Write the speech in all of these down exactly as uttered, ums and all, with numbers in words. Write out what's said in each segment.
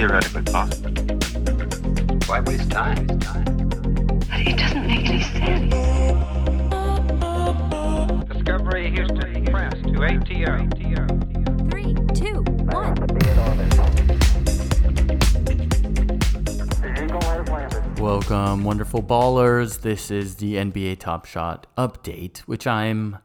theoretically possible. Why waste time? It doesn't make any sense. Discovery Houston Press to A T O. Three, two, one. Welcome, wonderful ballers. This is the N B A Top Shot update, which I'm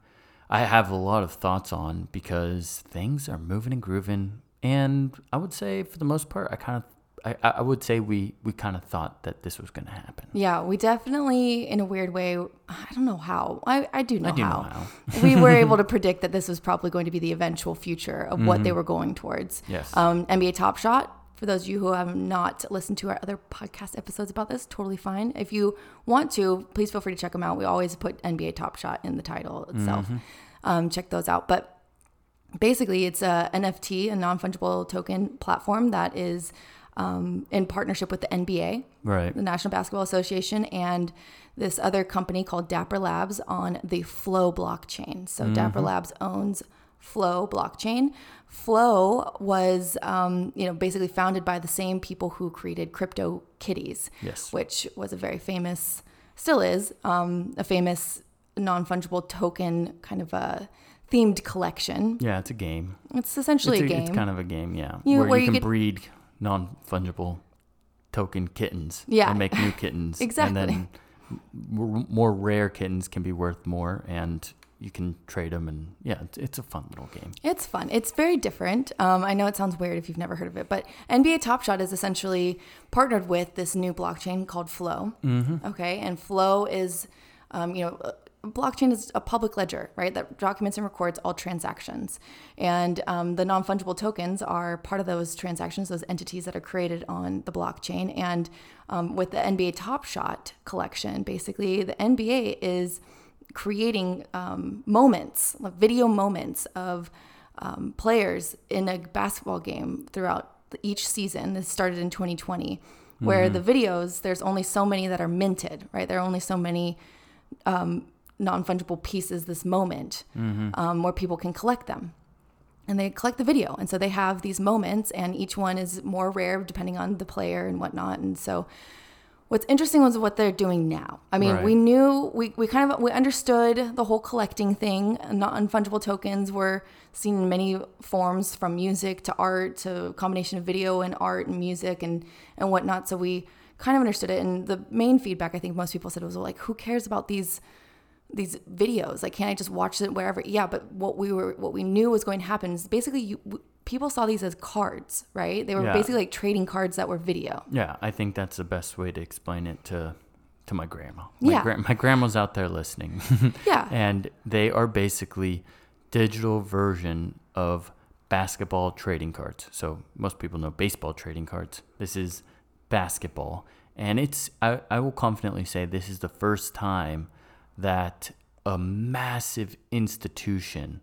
I have a lot of thoughts on because things are moving and grooving. And I would say, for the most part, I kind of, I, I would say we, we kind of thought that this was going to happen. Yeah, we definitely, in a weird way, I don't know how. I, I do know I do how. Know how. We were able to predict that this was probably going to be the eventual future of mm-hmm. what they were going towards. Yes. Um, N B A Top Shot. For those of you who have not listened to our other podcast episodes about this, totally fine. If you want to, please feel free to check them out. We always put N B A Top Shot in the title itself. Mm-hmm. Um, check those out. But basically, it's a N F T, a non-fungible token platform that is um, in partnership with the N B A, right, the National Basketball Association, and this other company called Dapper Labs on the Flow blockchain. So mm-hmm. Dapper Labs owns Flow blockchain. Flow was, um, you know, basically founded by the same people who created CryptoKitties, yes, which was a very famous, still is, um, a famous non-fungible token kind of a themed collection. Yeah, it's a game. It's essentially it's a, a game. It's kind of a game, yeah, you, where, where you can could... breed non-fungible token kittens yeah. and make new kittens. Exactly. And then m- more rare kittens can be worth more, and you can trade them, and yeah, it's a fun little game. It's fun. It's very different. Um, I know it sounds weird if you've never heard of it, but N B A Top Shot is essentially partnered with this new blockchain called Flow. Mm-hmm. Okay, and Flow is, um, you know, blockchain is a public ledger, right, that documents and records all transactions. And um, the non-fungible tokens are part of those transactions, those entities that are created on the blockchain. And um, with the N B A Top Shot collection, basically, the N B A is creating um, moments, like video moments of um, players in a basketball game throughout each season. This started in twenty twenty, where mm-hmm. the videos, there's only so many that are minted, right? There are only so many um, non-fungible pieces this moment mm-hmm. um, where people can collect them. And they collect the video. And so they have these moments, and each one is more rare depending on the player and whatnot. And so what's interesting was what they're doing now. I mean, right. we knew, we, we kind of, we understood the whole collecting thing. Non-fungible tokens were seen in many forms, from music to art to a combination of video and art and music and, and whatnot. So we kind of understood it. And the main feedback, I think most people said, was like, who cares about these these videos? Like, can't I just watch it wherever? Yeah, but what we were, what we knew was going to happen is basically you, w- people saw these as cards, right? They were yeah. basically like trading cards that were video. Yeah, I think that's the best way to explain it to to my grandma. My yeah. Gra- my grandma's out there listening. yeah. And they are basically digital version of basketball trading cards. So most people know baseball trading cards. This is basketball. And it's, I, I will confidently say this is the first time that a massive institution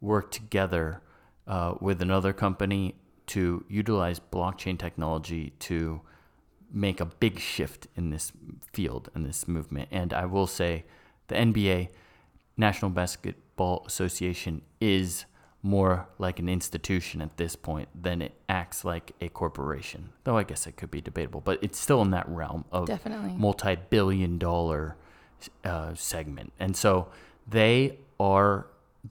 worked together Uh, with another company to utilize blockchain technology to make a big shift in this field and this movement. And I will say the N B A, National Basketball Association, is more like an institution at this point than it acts like a corporation. Though I guess it could be debatable, but it's still in that realm of definitely multi-billion dollar uh, segment. And so they are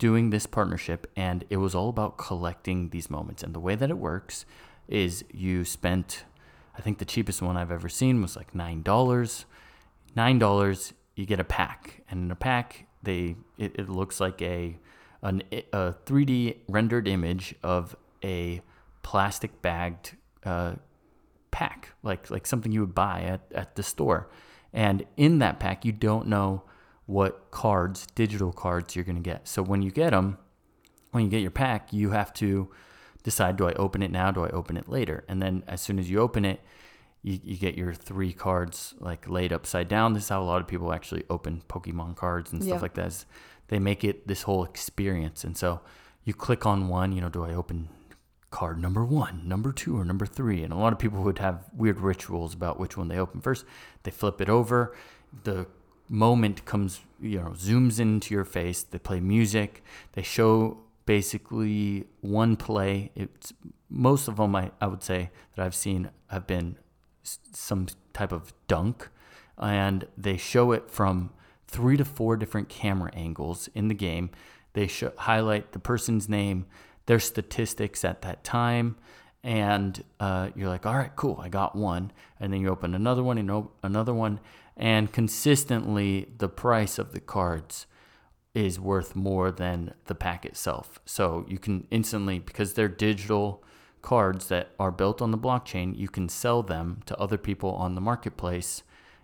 doing this partnership, and it was all about collecting these moments. And the way that it works is you spent, I think the cheapest one I've ever seen was like nine dollars. nine dollars, you get a pack. And in a pack, they it, it looks like a, an, a three D rendered image of a plastic bagged uh, pack, like like something you would buy at, at the store. And in that pack, you don't know what cards, digital cards, you're going to get. So when you get them, when you get your pack, you have to decide, do I open it now? Do I open it later? And then as soon as you open it, you, you get your three cards like laid upside down. This is how a lot of people actually open Pokemon cards and stuff yeah. like that. Is they make it this whole experience. And so you click on one, you know, do I open card number one, number two, or number three? And a lot of people would have weird rituals about which one they open first. They flip it over. The moment comes, you know, zooms into your face. They play music. They show basically one play. It's most of them I, I would say that I've seen have been some type of dunk, and they show it from three to four different camera angles in the game. They show, highlight the person's name, their statistics at that time, and uh, you're like, all right, cool, I got one. And then you open another one and op- another one, and consistently the price of the cards is worth more than the pack itself. So you can instantly, because they're digital cards that are built on the blockchain, you can sell them to other people on the marketplace.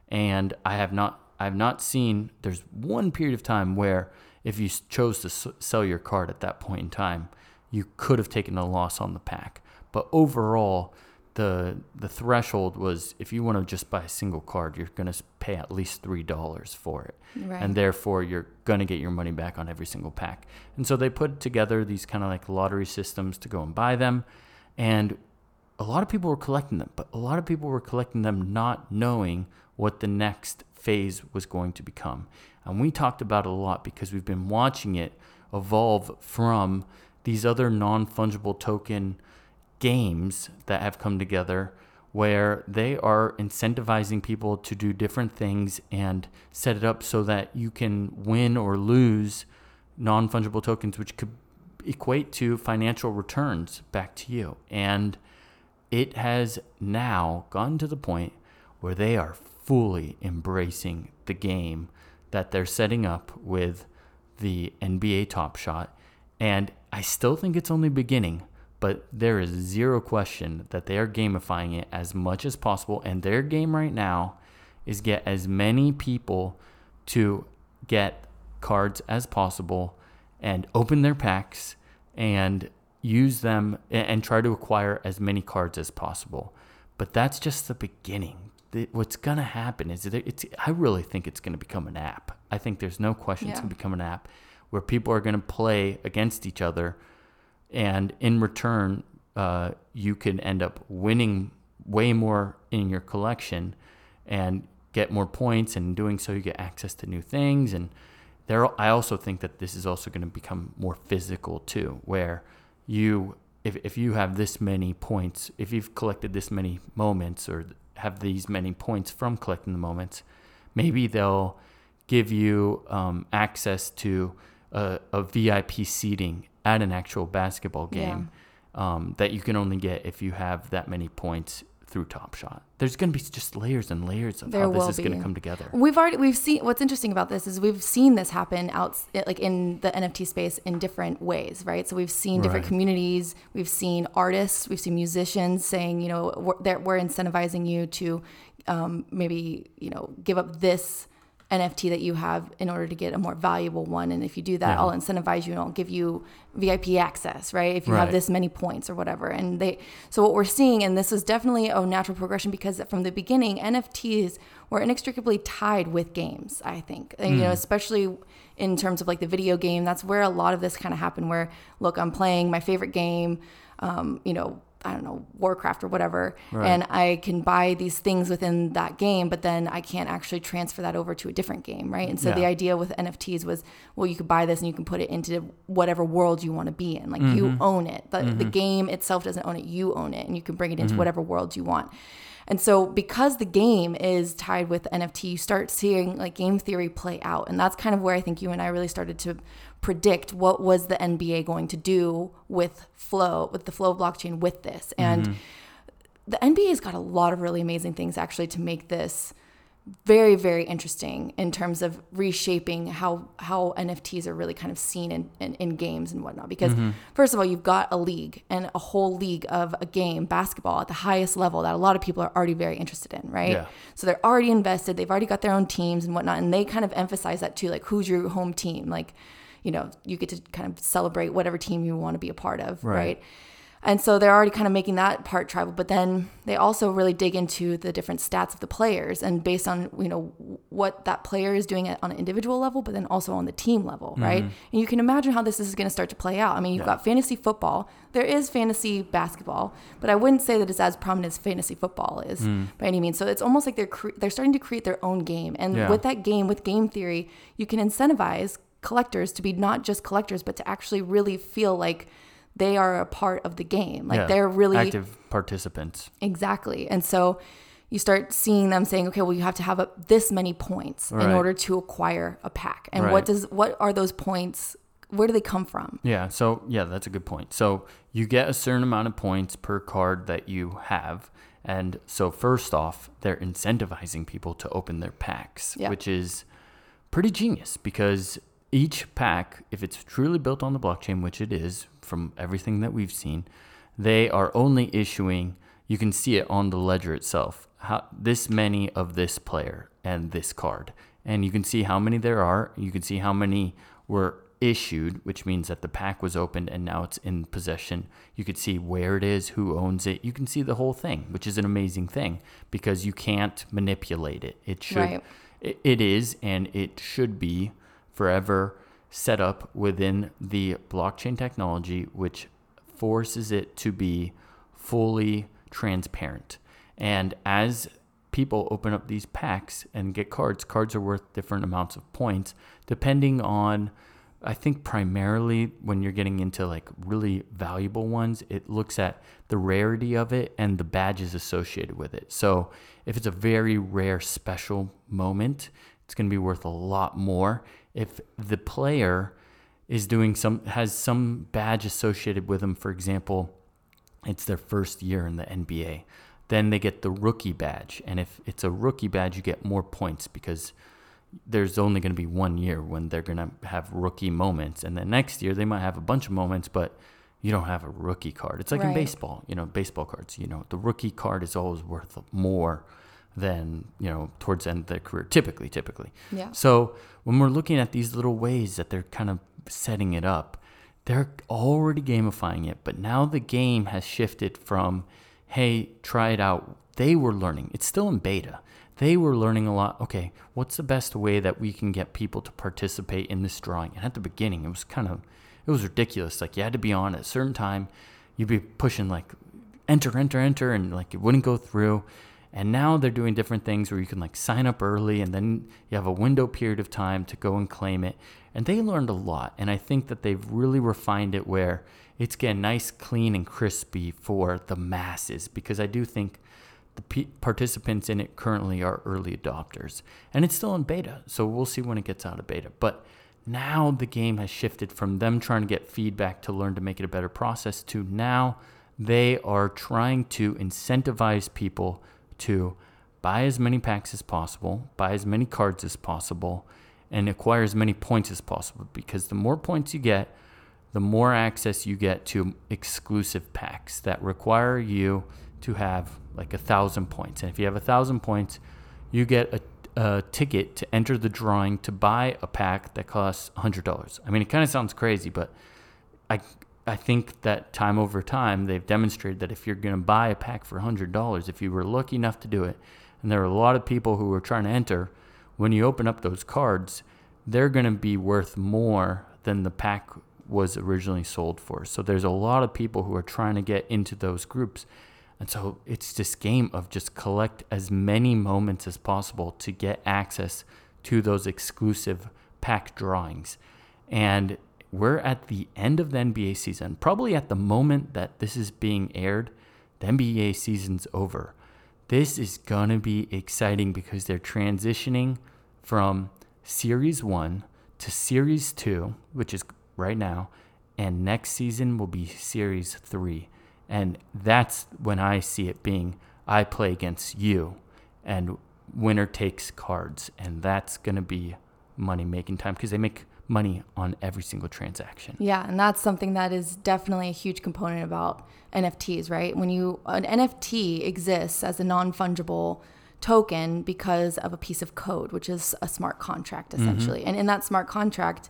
And I have not, I've not seen, there's one period of time where if you chose to s- sell your card at that point in time, you could have taken a loss on the pack. But overall, the the threshold was, if you want to just buy a single card, you're going to pay at least three dollars for it. Right. And therefore, you're going to get your money back on every single pack. And so they put together these kind of like lottery systems to go and buy them. And a lot of people were collecting them, but a lot of people were collecting them not knowing what the next phase was going to become. And we talked about it a lot because we've been watching it evolve from these other non-fungible token games that have come together where they are incentivizing people to do different things and set it up so that you can win or lose non-fungible tokens, which could equate to financial returns back to you. And it has now gotten to the point where they are fully embracing the game that they're setting up with the N B A Top Shot. And I still think it's only beginning, but there is zero question that they are gamifying it as much as possible. And their game right now is get as many people to get cards as possible and open their packs and use them and try to acquire as many cards as possible. But that's just the beginning. What's going to happen is that it's, I really think it's going to become an app. I think there's no question yeah. it's going to become an app where people are going to play against each other. And in return, uh, you can end up winning way more in your collection and get more points. And in doing so, you get access to new things. And there, I also think that this is also going to become more physical too, where you, if if you have this many points, if you've collected this many moments or have these many points from collecting the moments, maybe they'll give you um, access to a, a V I P seating at an actual basketball game yeah. um, that you can only get if you have that many points through Top Shot. There's going to be just layers and layers of there how this is going to come together. We've already we've seen what's interesting about this is we've seen this happen out like in the N F T space in different ways, right? So we've seen different right. communities, we've seen artists, we've seen musicians saying, you know, we're, that we're incentivizing you to um, maybe you know give up this N F T that you have in order to get a more valuable one. And if you do that, yeah. I'll incentivize you and I'll give you V I P access, right? If you right. have this many points or whatever. And they, so what we're seeing, and this is definitely a natural progression because from the beginning, N F Ts were inextricably tied with games, I think, and, mm. you know, especially in terms of like the video game, that's where a lot of this kind of happened where, look, I'm playing my favorite game, um, you know, I don't know, Warcraft or whatever. Right. And I can buy these things within that game, but then I can't actually transfer that over to a different game, right? And so yeah. the idea with N F Ts was, well, you could buy this and you can put it into whatever world you want to be in. Like mm-hmm. you own it. The, mm-hmm. the game itself doesn't own it. You own it. And you can bring it into mm-hmm. whatever world you want. And so because the game is tied with N F T, you start seeing like game theory play out. And that's kind of where I think you and I really started to predict what was the N B A going to do with Flow, with the Flow blockchain with this. And mm-hmm. the N B A's got a lot of really amazing things actually to make this very, very interesting in terms of reshaping how, how N F Ts are really kind of seen in, in, in games and whatnot. Because mm-hmm. first of all, you've got a league and a whole league of a game, basketball, at the highest level that a lot of people are already very interested in, right? Yeah. So they're already invested. They've already got their own teams and whatnot. And they kind of emphasize that too, like who's your home team? Like, you know, you get to kind of celebrate whatever team you want to be a part of, right? right? And so they're already kind of making that part tribal, but then they also really dig into the different stats of the players and based on, you know, what that player is doing on an individual level, but then also on the team level, mm-hmm. right? And you can imagine how this is going to start to play out. I mean, you've yeah. got fantasy football, there is fantasy basketball, but I wouldn't say that it's as prominent as fantasy football is mm. by any means. So it's almost like they're cre- they're starting to create their own game. And yeah. with that game, with game theory, you can incentivize collectors to be not just collectors, but to actually really feel like they are a part of the game. Like yeah, they're really active participants. Exactly. And so you start seeing them saying, okay, well, you have to have a, this many points right. in order to acquire a pack. And right. what does, what are those points? Where do they come from? Yeah. So yeah, that's a good point. So you get a certain amount of points per card that you have. And so first off, they're incentivizing people to open their packs, yeah. which is pretty genius because each pack, if it's truly built on the blockchain, which it is from everything that we've seen, they are only issuing, you can see it on the ledger itself, how, this many of this player and this card. And you can see how many there are. You can see how many were issued, which means that the pack was opened and now it's in possession. You could see where it is, who owns it. You can see the whole thing, which is an amazing thing because you can't manipulate it. It should, right. it, it is, and it should be forever set up within the blockchain technology, which forces it to be fully transparent. And as people open up these packs and get cards, cards are worth different amounts of points, depending on, I think primarily when you're getting into like really valuable ones, it looks at the rarity of it and the badges associated with it. So if it's a very rare special moment, it's going to be worth a lot more. If the player is doing some, has some badge associated with them, for example, it's their first year in the N B A, then they get the rookie badge. And if it's a rookie badge, you get more points because there's only going to be one year when they're going to have rookie moments. And then next year they might have a bunch of moments, but you don't have a rookie card. It's like right. in baseball, you know, baseball cards, you know, the rookie card is always worth more than, you know, towards the end of their career, typically, typically. Yeah. So when we're looking at these little ways that they're kind of setting it up, they're already gamifying it. But now the game has shifted from, hey, try it out. They were learning. It's still in beta. They were learning a lot. Okay, what's the best way that we can get people to participate in this drawing? And at the beginning, it was kind of, it was ridiculous. Like you had to be on at a certain time. You'd be pushing like enter, enter, enter, and like it wouldn't go through. And now they're doing different things where you can like sign up early and then you have a window period of time to go and claim it. And they learned a lot. And I think that they've really refined it where it's getting nice, clean, and crispy for the masses, because I do think the p- participants in it currently are early adopters. And it's still in beta, so we'll see when it gets out of beta. But now the game has shifted from them trying to get feedback to learn to make it a better process to now they are trying to incentivize people to buy as many packs as possible, buy as many cards as possible, and acquire as many points as possible, because the more points you get, the more access you get to exclusive packs that require you to have like a thousand points. And if you have a thousand points, you get a, a ticket to enter the drawing to buy a pack that costs one hundred dollars. I mean, it kind of sounds crazy, but I I think that time over time, they've demonstrated that if you're going to buy a pack for one hundred dollars, if you were lucky enough to do it, and there are a lot of people who are trying to enter, when you open up those cards, they're going to be worth more than the pack was originally sold for. So there's a lot of people who are trying to get into those groups. And so it's this game of just collect as many moments as possible to get access to those exclusive pack drawings. And we're at the end of the N B A season. Probably at the moment that this is being aired, the N B A season's over. This is going to be exciting because they're transitioning from Series one to Series two, which is right now, and next season will be Series three. And that's when I see it being, I play against you, and winner takes cards. And that's going to be money-making time because they make money on every single transaction. Yeah, and that's something that is definitely a huge component about N F Ts, right? When you, an N F T exists as a non-fungible token because of a piece of code, which is a smart contract, essentially. Mm-hmm. And in that smart contract,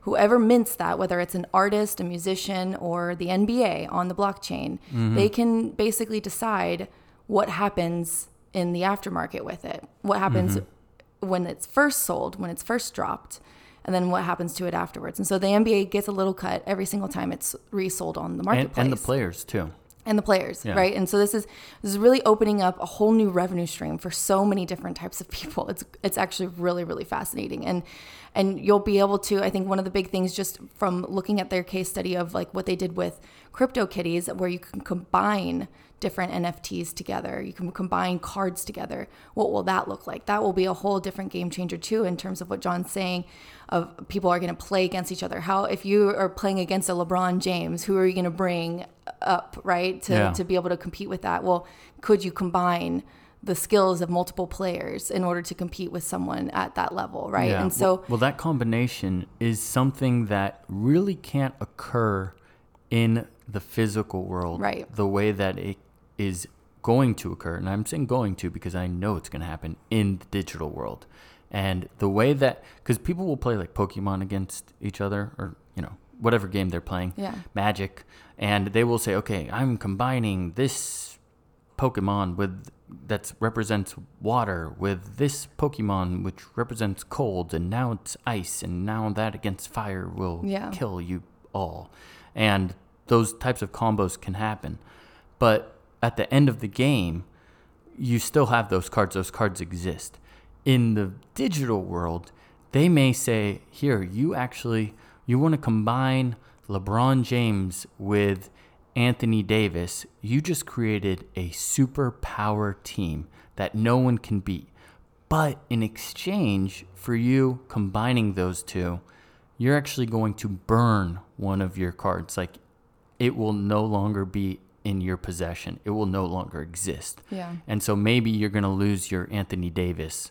whoever mints that, whether it's an artist, a musician, or the N B A on the blockchain, mm-hmm. they can basically decide what happens in the aftermarket with it, what happens mm-hmm. when it's first sold, when it's first dropped, and then what happens to it afterwards. And so the N B A gets a little cut every single time it's resold on the marketplace. And, and the players, too. and the players, yeah. right? And so this is this is really opening up a whole new revenue stream for so many different types of people. It's it's actually really, really fascinating. And and you'll be able to, I think one of the big things just from looking at their case study of like what they did with CryptoKitties, where you can combine different N F Ts together, you can combine cards together. What will that look like? That will be a whole different game changer too, in terms of what John's saying of people are going to play against each other. How, if you are playing against a LeBron James, who are you going to bring up, right? To, yeah. to be able to compete with that. Well, could you combine the skills of multiple players in order to compete with someone at that level, right? Yeah. And so, well, well, that combination is something that really can't occur in the physical world, right? The way that it is going to occur, and I'm saying going to because I know it's going to happen in the digital world. And the way that, because people will play like Pokemon against each other, or, you know, whatever game they're playing, yeah. Magic, and they will say, okay, I'm combining this Pokemon with that represents water with this Pokemon which represents cold, and now it's ice, and now that against fire will yeah. kill you all. And those types of combos can happen. But at the end of the game, you still have those cards. Those cards exist. In the digital world, they may say, here, you actually, you want to combine LeBron James with Anthony Davis. You just created a superpower team that no one can beat. But in exchange for you combining those two, you're actually going to burn one of your cards. Like, it will no longer be in your possession. It will no longer exist. Yeah. And so maybe you're going to lose your Anthony Davis,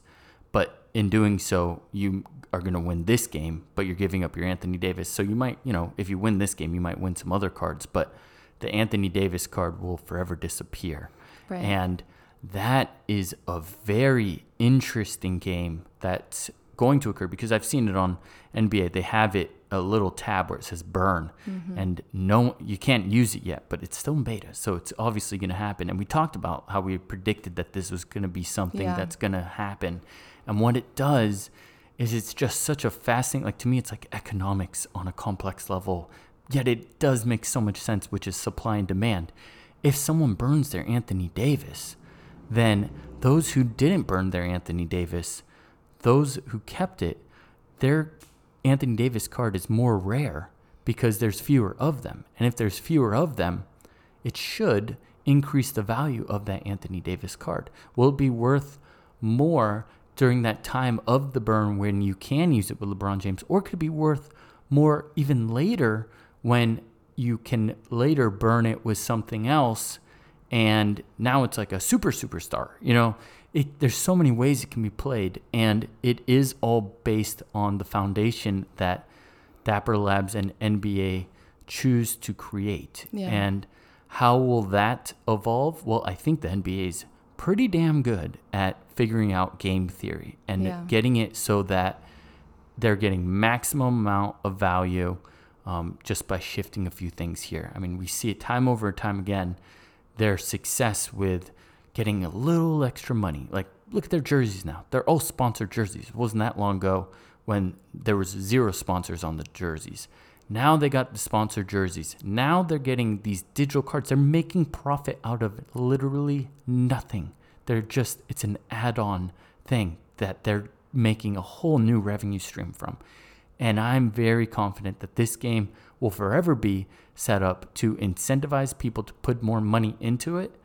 but in doing so, you are going to win this game, but you're giving up your Anthony Davis. So you might, you know, if you win this game, you might win some other cards, but the Anthony Davis card will forever disappear. Right. And that is a very interesting game that's going to occur, because I've seen it on N B A. They have it, a little tab where it says burn, mm-hmm. and no, you can't use it yet, but it's still in beta. So it's obviously going to happen. And we talked about how we predicted that this was going to be something yeah. that's going to happen. And what it does is it's just such a fascinating, like, to me, it's like economics on a complex level, yet it does make so much sense, which is supply and demand. If someone burns their Anthony Davis, then those who didn't burn their Anthony Davis, those who kept it, their Anthony Davis card is more rare because there's fewer of them. And if there's fewer of them, it should increase the value of that Anthony Davis card. Will it be worth more during that time of the burn when you can use it with LeBron James, or could it be worth more even later when you can later burn it with something else, and now it's like a super superstar, you know? It, there's so many ways it can be played, and it is all based on the foundation that Dapper Labs and N B A choose to create. Yeah. And how will that evolve? Well, I think the N B A is pretty damn good at figuring out game theory and yeah. getting it so that they're getting maximum amount of value um, just by shifting a few things here. I mean, we see it time over time again, their success with getting a little extra money. Like, look at their jerseys now. They're all sponsored jerseys. It wasn't that long ago when there was zero sponsors on the jerseys. Now they got the sponsored jerseys. Now they're getting these digital cards. They're making profit out of literally nothing. They're just, it's an add-on thing that they're making a whole new revenue stream from. And I'm very confident that this game will forever be set up to incentivize people to put more money into it,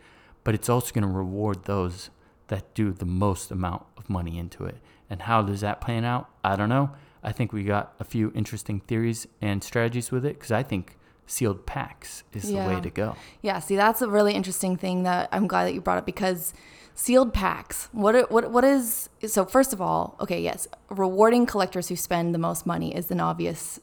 but it's also going to reward those that do the most amount of money into it. And how does that plan out? I don't know. I think we got a few interesting theories and strategies with it, because I think sealed packs is yeah. the way to go. Yeah, see, that's a really interesting thing that I'm glad that you brought up, because sealed packs, what what what is, so first of all, okay, yes, rewarding collectors who spend the most money is an obvious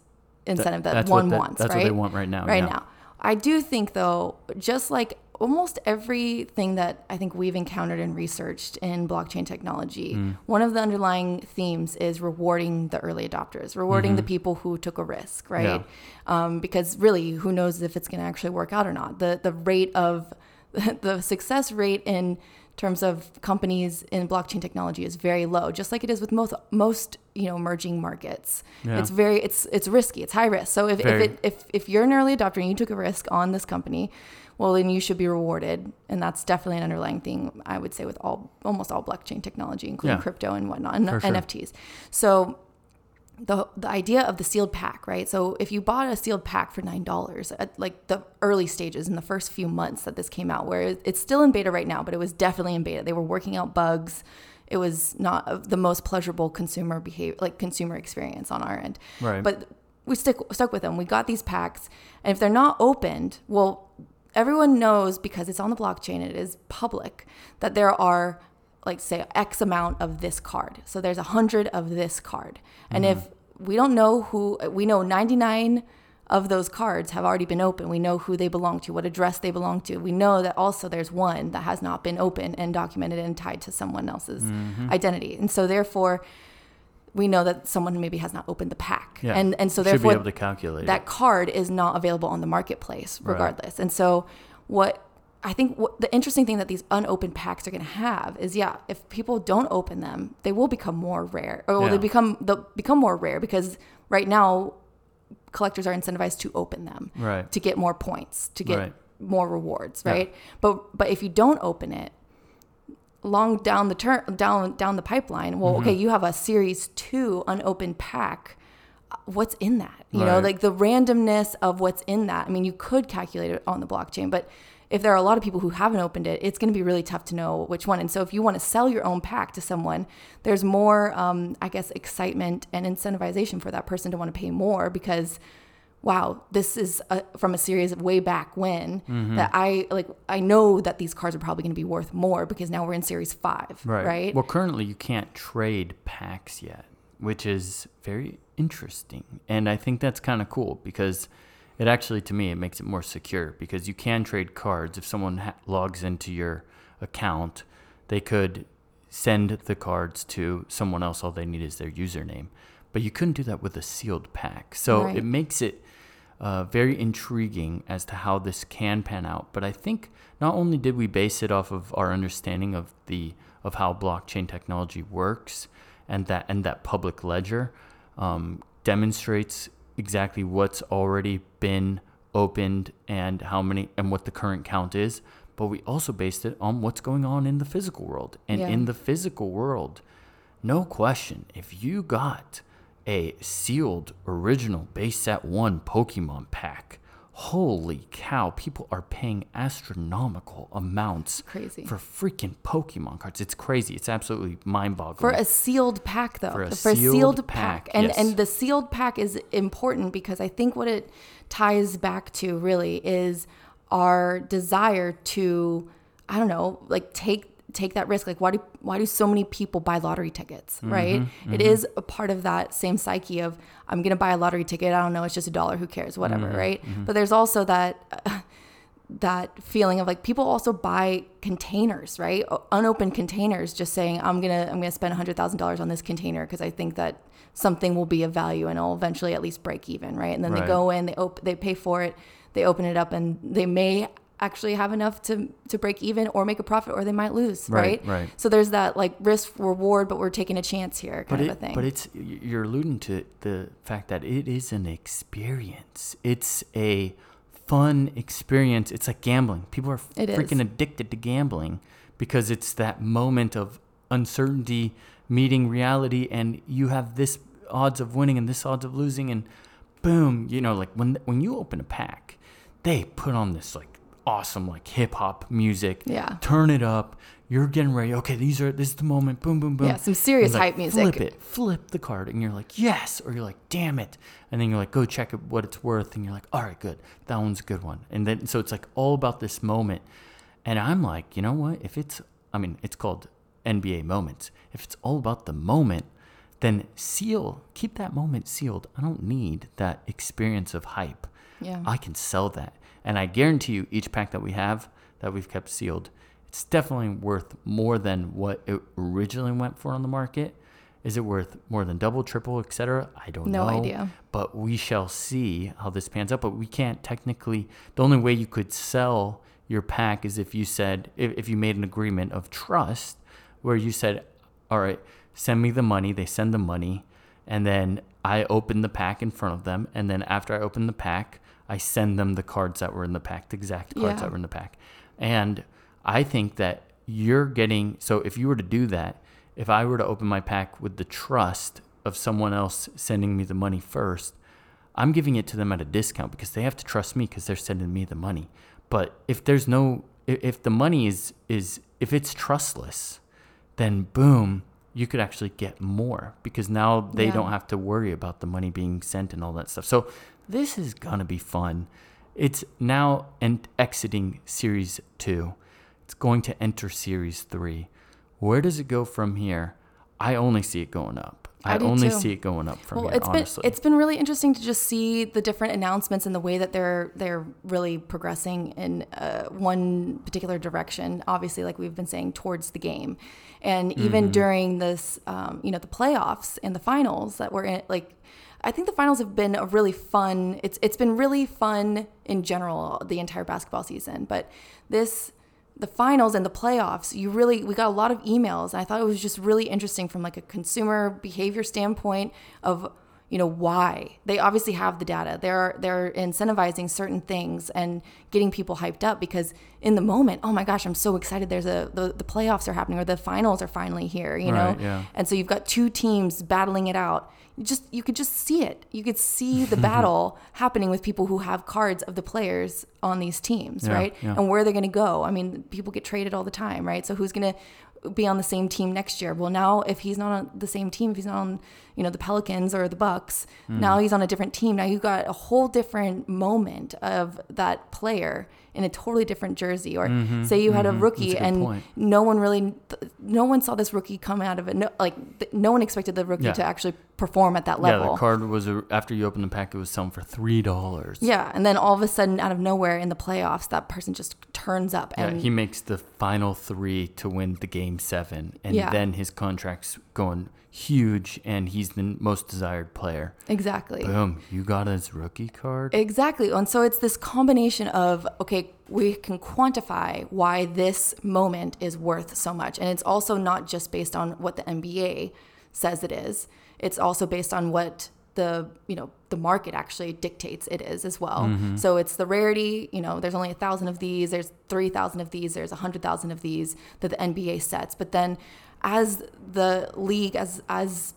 incentive that, that one that, wants, that's right? That's what they want right now. Right yeah. now. I do think, though, just like almost everything that I think we've encountered and researched in blockchain technology, mm. one of the underlying themes is rewarding the early adopters, rewarding mm-hmm. the people who took a risk, right? Yeah. Um, because really, who knows if it's going to actually work out or not? The the rate of the success rate in terms of companies in blockchain technology is very low, just like it is with most most you know emerging markets. Yeah. It's very it's it's risky, it's high risk. So if if, it, if if you're an early adopter and you took a risk on this company, well, then you should be rewarded. And that's definitely an underlying thing, I would say, with all almost all blockchain technology, including yeah. crypto and whatnot, and N F Ts. Sure. So the the idea of the sealed pack, right? So if you bought a sealed pack for nine dollars at like the early stages in the first few months that this came out, where it's still in beta right now, but it was definitely in beta. They were working out bugs. It was not the most pleasurable consumer behavior, like consumer experience on our end. Right. But we stick stuck with them. We got these packs, and if they're not opened, well, everyone knows, because it's on the blockchain, it is public, that there are, like, say, X amount of this card. So there's a hundred of this card. And mm-hmm. if we don't know who, we know ninety-nine of those cards have already been opened. We know who they belong to, what address they belong to. We know that also there's one that has not been opened and documented and tied to someone else's mm-hmm. identity. And so therefore, we know that someone maybe has not opened the pack. Yeah. And and so therefore, should be able to calculate that it. Card is not available on the marketplace regardless. Right. And so what I think what the interesting thing that these unopened packs are going to have is, yeah, if people don't open them, they will become more rare. Or yeah. they become they'll become more rare, because right now collectors are incentivized to open them, right, to get more points, to get right. more rewards, right? Yeah. But but if you don't open it, long down the turn down down the pipeline, well, mm-hmm. okay, you have a series two unopened pack. What's in that? You right. know, like the randomness of what's in that. I mean, you could calculate it on the blockchain, but if there are a lot of people who haven't opened it, it's going to be really tough to know which one. And so if you want to sell your own pack to someone, there's more, um, I guess, excitement and incentivization for that person to want to pay more, because, wow, this is a, from a series of way back when mm-hmm. that I like. I know that these cards are probably going to be worth more because now we're in series five, right. right? Well, currently you can't trade packs yet, which is very interesting. And I think that's kind of cool, because it actually, to me, it makes it more secure, because you can trade cards. If someone ha- logs into your account, they could send the cards to someone else. All they need is their username. But you couldn't do that with a sealed pack. So right. it makes it uh, very intriguing as to how this can pan out. But I think not only did we base it off of our understanding of the of how blockchain technology works, and that and that public ledger um, demonstrates exactly what's already been opened and how many and what the current count is, but we also based it on what's going on in the physical world. And yeah. in the physical world, no question, if you got a sealed original base set one Pokemon pack, holy cow, people are paying astronomical amounts crazy. For freaking Pokemon cards. It's crazy. It's absolutely mind-boggling. For a sealed pack, though. For a, For a sealed, sealed pack. pack. And yes. and the sealed pack is important, because I think what it ties back to really is our desire to, I don't know, like take take that risk. Like, why do why do so many people buy lottery tickets, right? Mm-hmm, mm-hmm. It is a part of that same psyche of, I'm gonna buy a lottery ticket, I don't know, it's just a dollar, who cares, whatever, mm-hmm, right? Mm-hmm. But there's also that uh, that feeling of, like, people also buy containers, right? Unopened containers, just saying, I'm gonna I'm gonna spend a hundred thousand dollars on this container because I think that something will be of value and I'll eventually at least break even, right? And then right. they go in, they op- they pay for it, they open it up, and they may actually have enough to to break even or make a profit, or they might lose, right? Right. right. So there's that, like, risk reward, but we're taking a chance here kind but of it, a thing. But it's you're alluding to the fact that it is an experience. It's a fun experience. It's like gambling. People are it freaking is. addicted to gambling, because it's that moment of uncertainty meeting reality, and you have this odds of winning and this odds of losing, and boom, you know, like when when you open a pack, they put on this, like, awesome, like, hip-hop music, yeah, turn it up, you're getting ready, okay, these are this is the moment, boom boom boom, yeah, some serious, like, hype music, flip it flip the card, and you're like, yes, or you're like, damn it, and then you're like, go check it, what it's worth, and you're like, all right, good, that one's a good one, and then so it's like all about this moment. And I'm like, you know what, if it's I mean it's called N B A moments, if it's all about the moment, then seal keep that moment sealed. I don't need that experience of hype. Yeah, I can sell that. And I guarantee you, each pack that we have, that we've kept sealed, it's definitely worth more than what it originally went for on the market. Is it worth more than double, triple, et cetera? I don't know. No idea. But we shall see how this pans out. But we can't technically, the only way you could sell your pack is if you said, if, if you made an agreement of trust where you said, all right, send me the money. They send the money. And then I open the pack in front of them. And then after I open the pack, I I send them the cards that were in the pack, the exact cards yeah. that were in the pack. And I think that you're getting, so if you were to do that, if I were to open my pack with the trust of someone else sending me the money first, I'm giving it to them at a discount because they have to trust me because they're sending me the money. But if there's no, if the money is, is if it's trustless, then boom, you could actually get more because now they yeah. don't have to worry about the money being sent and all that stuff. So this is going to be fun. It's now and exiting series two. It's going to enter series three. Where does it go from here? I only see it going up. I, I only too. see it going up from well, here, it's honestly. Been, it's been really interesting to just see the different announcements and the way that they're they're really progressing in uh, one particular direction, obviously, like we've been saying, towards the game. And even mm-hmm. during this, um, you know, the playoffs and the finals that we're in, like, I think the finals have been a really fun, it's it's been really fun in general, the entire basketball season. But this... the finals and the playoffs, you really, we got a lot of emails. And I thought it was just really interesting from like a consumer behavior standpoint of, you know, why they obviously have the data. They're, they're incentivizing certain things and getting people hyped up because in the moment, oh my gosh, I'm so excited. There's a, the, the playoffs are happening or the finals are finally here, you right, know? Yeah. And so you've got two teams battling it out. You just, you could just see it. You could see the battle happening with people who have cards of the players on these teams, yeah, right? Yeah. And where they're going to go. I mean, people get traded all the time, right? So who's going to be on the same team next year? Well, now if he's not on the same team, if he's not on, you know, the Pelicans or the Bucks, mm. now he's on a different team. Now you've got a whole different moment of that player in a totally different jersey. Or mm-hmm, say you mm-hmm. had a rookie and point. no one really, no one saw this rookie come out of it. No, like no one expected the rookie yeah. to actually perform at that level. Yeah, the card was, after you opened the pack, it was selling for three dollars. Yeah, and then all of a sudden, out of nowhere in the playoffs, that person just turns up. And yeah, he makes the final three to win the game seven. And yeah. then his contract's going huge, and he's the most desired player. Exactly. Boom, you got his rookie card. Exactly. And so it's this combination of, okay, we can quantify why this moment is worth so much. And it's also not just based on what the N B A says it is. It's also based on what the, you know, the market actually dictates it is as well. Mm-hmm. So it's the rarity, you know, there's only a thousand of these, there's three thousand of these, there's a hundred thousand of these that the N B A sets. But then as the league, as, as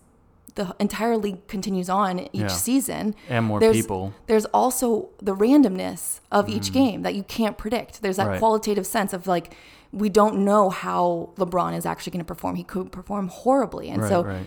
the entire league continues on each yeah. season, and more there's, people, there's also the randomness of mm-hmm. each game that you can't predict. There's that right. qualitative sense of like, we don't know how LeBron is actually going to perform. He could perform horribly. And right, so right.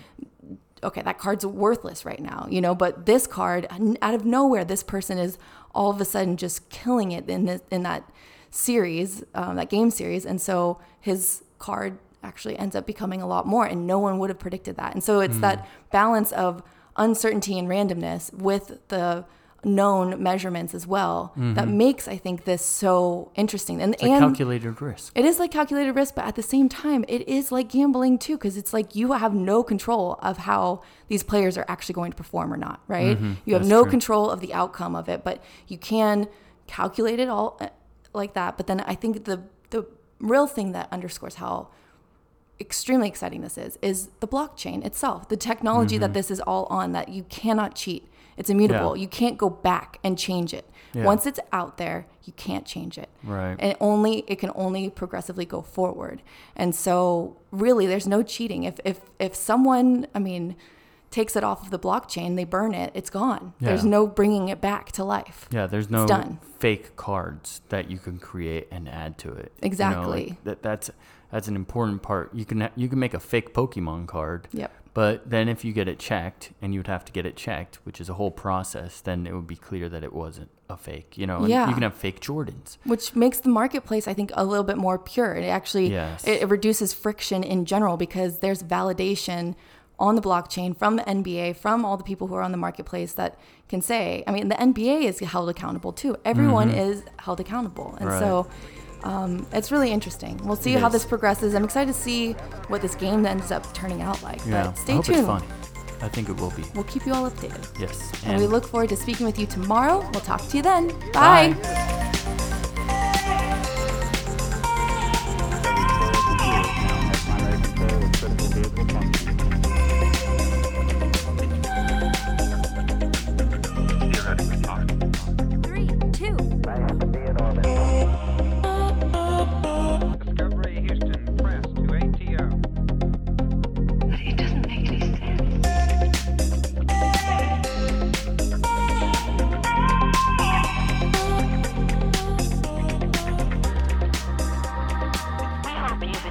okay, that card's worthless right now, you know, but this card, out of nowhere, this person is all of a sudden just killing it in this, in that series, um, that game series. And so his card actually ends up becoming a lot more, and no one would have predicted that. And so it's mm. that balance of uncertainty and randomness with the known measurements as well mm-hmm. that makes, I think, this so interesting. And, it's like and calculated risk. It is like calculated risk, but at the same time, it is like gambling too, because it's like you have no control of how these players are actually going to perform or not, right? Mm-hmm. You have That's no true. control of the outcome of it, but you can calculate it all like that. But then I think the the real thing that underscores how extremely exciting this is, is the blockchain itself, the technology mm-hmm. that this is all on, that you cannot cheat. It's immutable. Yeah. You can't go back and change it. Yeah. Once it's out there, you can't change it. Right. And it only it can only progressively go forward. And so really there's no cheating. If if if someone, I mean, takes it off of the blockchain, they burn it, it's gone. Yeah. There's no bringing it back to life. Yeah, there's no fake cards that you can create and add to it. Exactly. You know, like that that's that's an important part. You can you can make a fake Pokemon card. Yep. But then if you get it checked, and you would have to get it checked, which is a whole process, then it would be clear that it wasn't a fake, you know, and yeah. you can have fake Jordans. Which makes the marketplace, I think, a little bit more pure. It actually, yes. it, it reduces friction in general because there's validation on the blockchain from the N B A, from all the people who are on the marketplace that can say, I mean, the N B A is held accountable too. Everyone mm-hmm. is held accountable. And right. so... Um, it's really interesting. We'll see how this progresses. I'm excited to see what this game ends up turning out like. Yeah. But stay I hope tuned. It's fun. I think it will be. We'll keep you all updated. Yes. And, and we look forward to speaking with you tomorrow. We'll talk to you then. Bye. Bye. Three.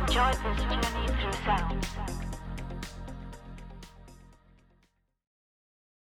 Enjoy this journey through sound.